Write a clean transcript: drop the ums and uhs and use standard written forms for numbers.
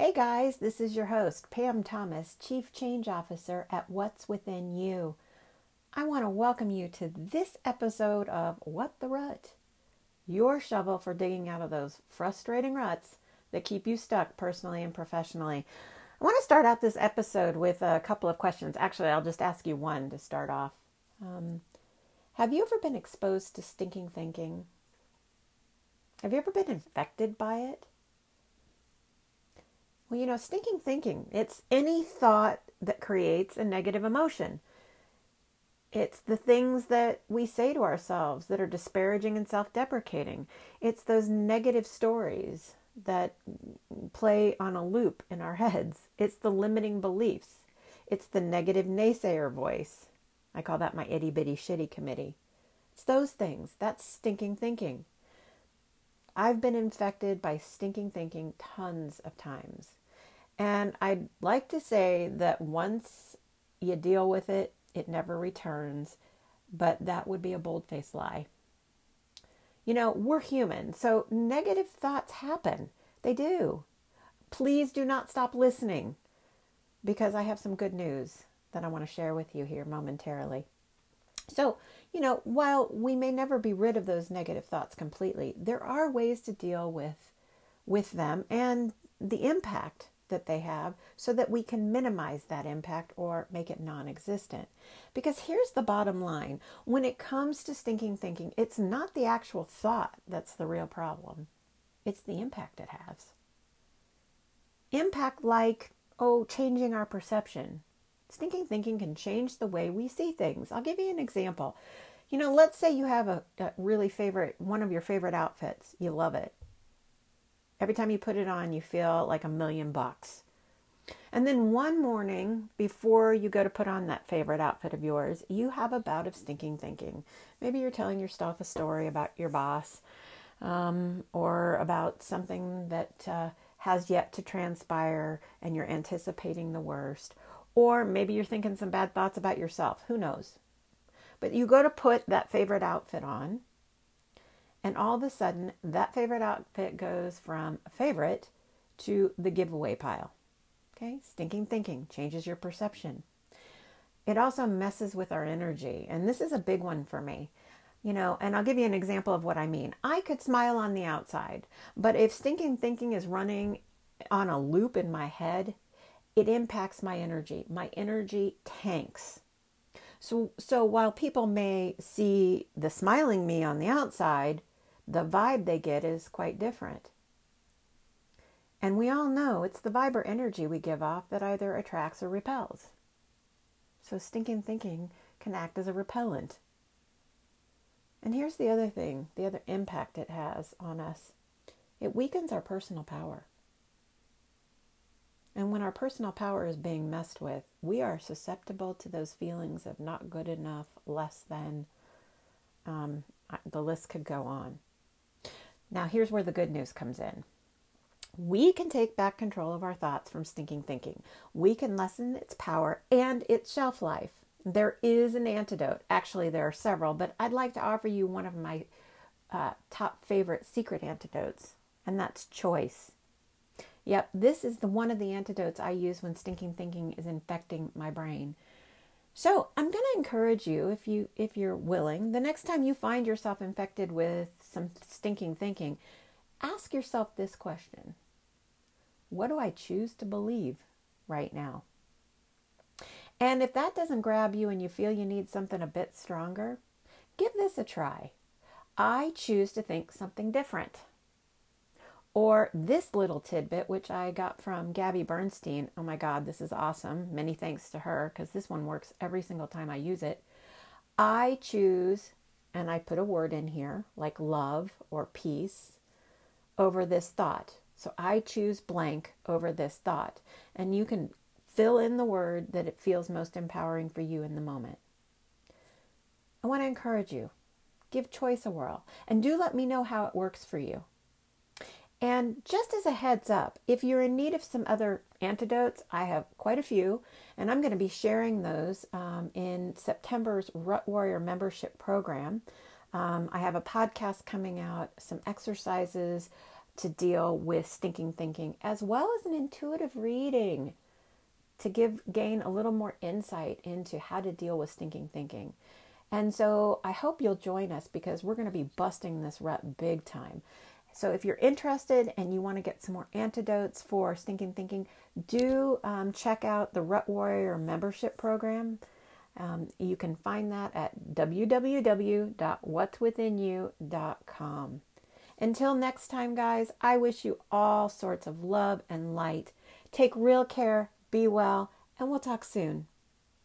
Hey guys, this is your host, Pam Thomas, Chief Change Officer at What's Within You. I want to welcome you to this episode of What the Rut, your shovel for digging out of those frustrating ruts that keep you stuck personally and professionally. I want to start out this episode with a couple of questions. Actually, I'll just ask you one to start off. Have you ever been exposed to stinking thinking? Have you ever been infected by it? Well, you know, stinking thinking, it's any thought that creates a negative emotion. It's the things that we say to ourselves that are disparaging and self-deprecating. It's those negative stories that play on a loop in our heads. It's the limiting beliefs. It's the negative naysayer voice. I call that my itty bitty shitty committee. It's those things. That's stinking thinking. I've been infected by stinking thinking tons of times. And I'd like to say that once you deal with it, it never returns, but that would be a bold-faced lie. You know, we're human, so negative thoughts happen. They do. Please do not stop listening, because I have some good news that I want to share with you here momentarily. So, you know, while we may never be rid of those negative thoughts completely, there are ways to deal with them and the impact that they have so that we can minimize that impact or make it non-existent. Because here's the bottom line. When it comes to stinking thinking, it's not the actual thought that's the real problem. It's the impact it has. Impact like, changing our perception. Stinking thinking can change the way we see things. I'll give you an example. You know, let's say you have a really favorite, one of your favorite outfits. You love it. Every time you put it on, you feel like $1,000,000. And then one morning before you go to put on that favorite outfit of yours, you have a bout of stinking thinking. Maybe you're telling yourself a story about your boss, or about something that has yet to transpire and you're anticipating the worst. Or maybe you're thinking some bad thoughts about yourself. Who knows? But you go to put that favorite outfit on, and all of a sudden, that favorite outfit goes from favorite to the giveaway pile. Okay? Stinking thinking changes your perception. It also messes with our energy. And this is a big one for me. You know, and I'll give you an example of what I mean. I could smile on the outside, but if stinking thinking is running on a loop in my head, it impacts my energy. My energy tanks. So while people may see the smiling me on the outside, the vibe they get is quite different. And we all know it's the vibe or energy we give off that either attracts or repels. So stinking thinking can act as a repellent. And here's the other thing, the other impact it has on us. It weakens our personal power. And when our personal power is being messed with, we are susceptible to those feelings of not good enough, less than, the list could go on. Now, here's where the good news comes in. We can take back control of our thoughts from stinking thinking. We can lessen its power and its shelf life. There is an antidote. Actually, there are several, but I'd like to offer you one of my top favorite secret antidotes, and that's choice. Yep, this is one of the antidotes I use when stinking thinking is infecting my brain. So I'm going to encourage you, if you're willing, the next time you find yourself infected with some stinking thinking, ask yourself this question. What do I choose to believe right now? And if that doesn't grab you and you feel you need something a bit stronger, give this a try. I choose to think something different. Or this little tidbit, which I got from Gabby Bernstein. Oh my God, this is awesome. Many thanks to her, because this one works every single time I use it. I choose, and I put a word in here, like love or peace, over this thought. So I choose blank over this thought. And you can fill in the word that it feels most empowering for you in the moment. I want to encourage you. Give choice a whirl. And do let me know how it works for you. And just as a heads up, if you're in need of some other antidotes, I have quite a few, and I'm going to be sharing those in September's Rut Warrior membership program. I have a podcast coming out, some exercises, to deal with stinking thinking, as well as an intuitive reading to gain a little more insight into how to deal with stinking thinking. And so I hope you'll join us, because we're going to be busting this rut big time. So if you're interested and you want to get some more antidotes for stinking thinking, do check out the Rut Warrior membership program. You can find that at www.whatswithinyou.com. Until next time, guys, I wish you all sorts of love and light. Take real care, be well, and we'll talk soon.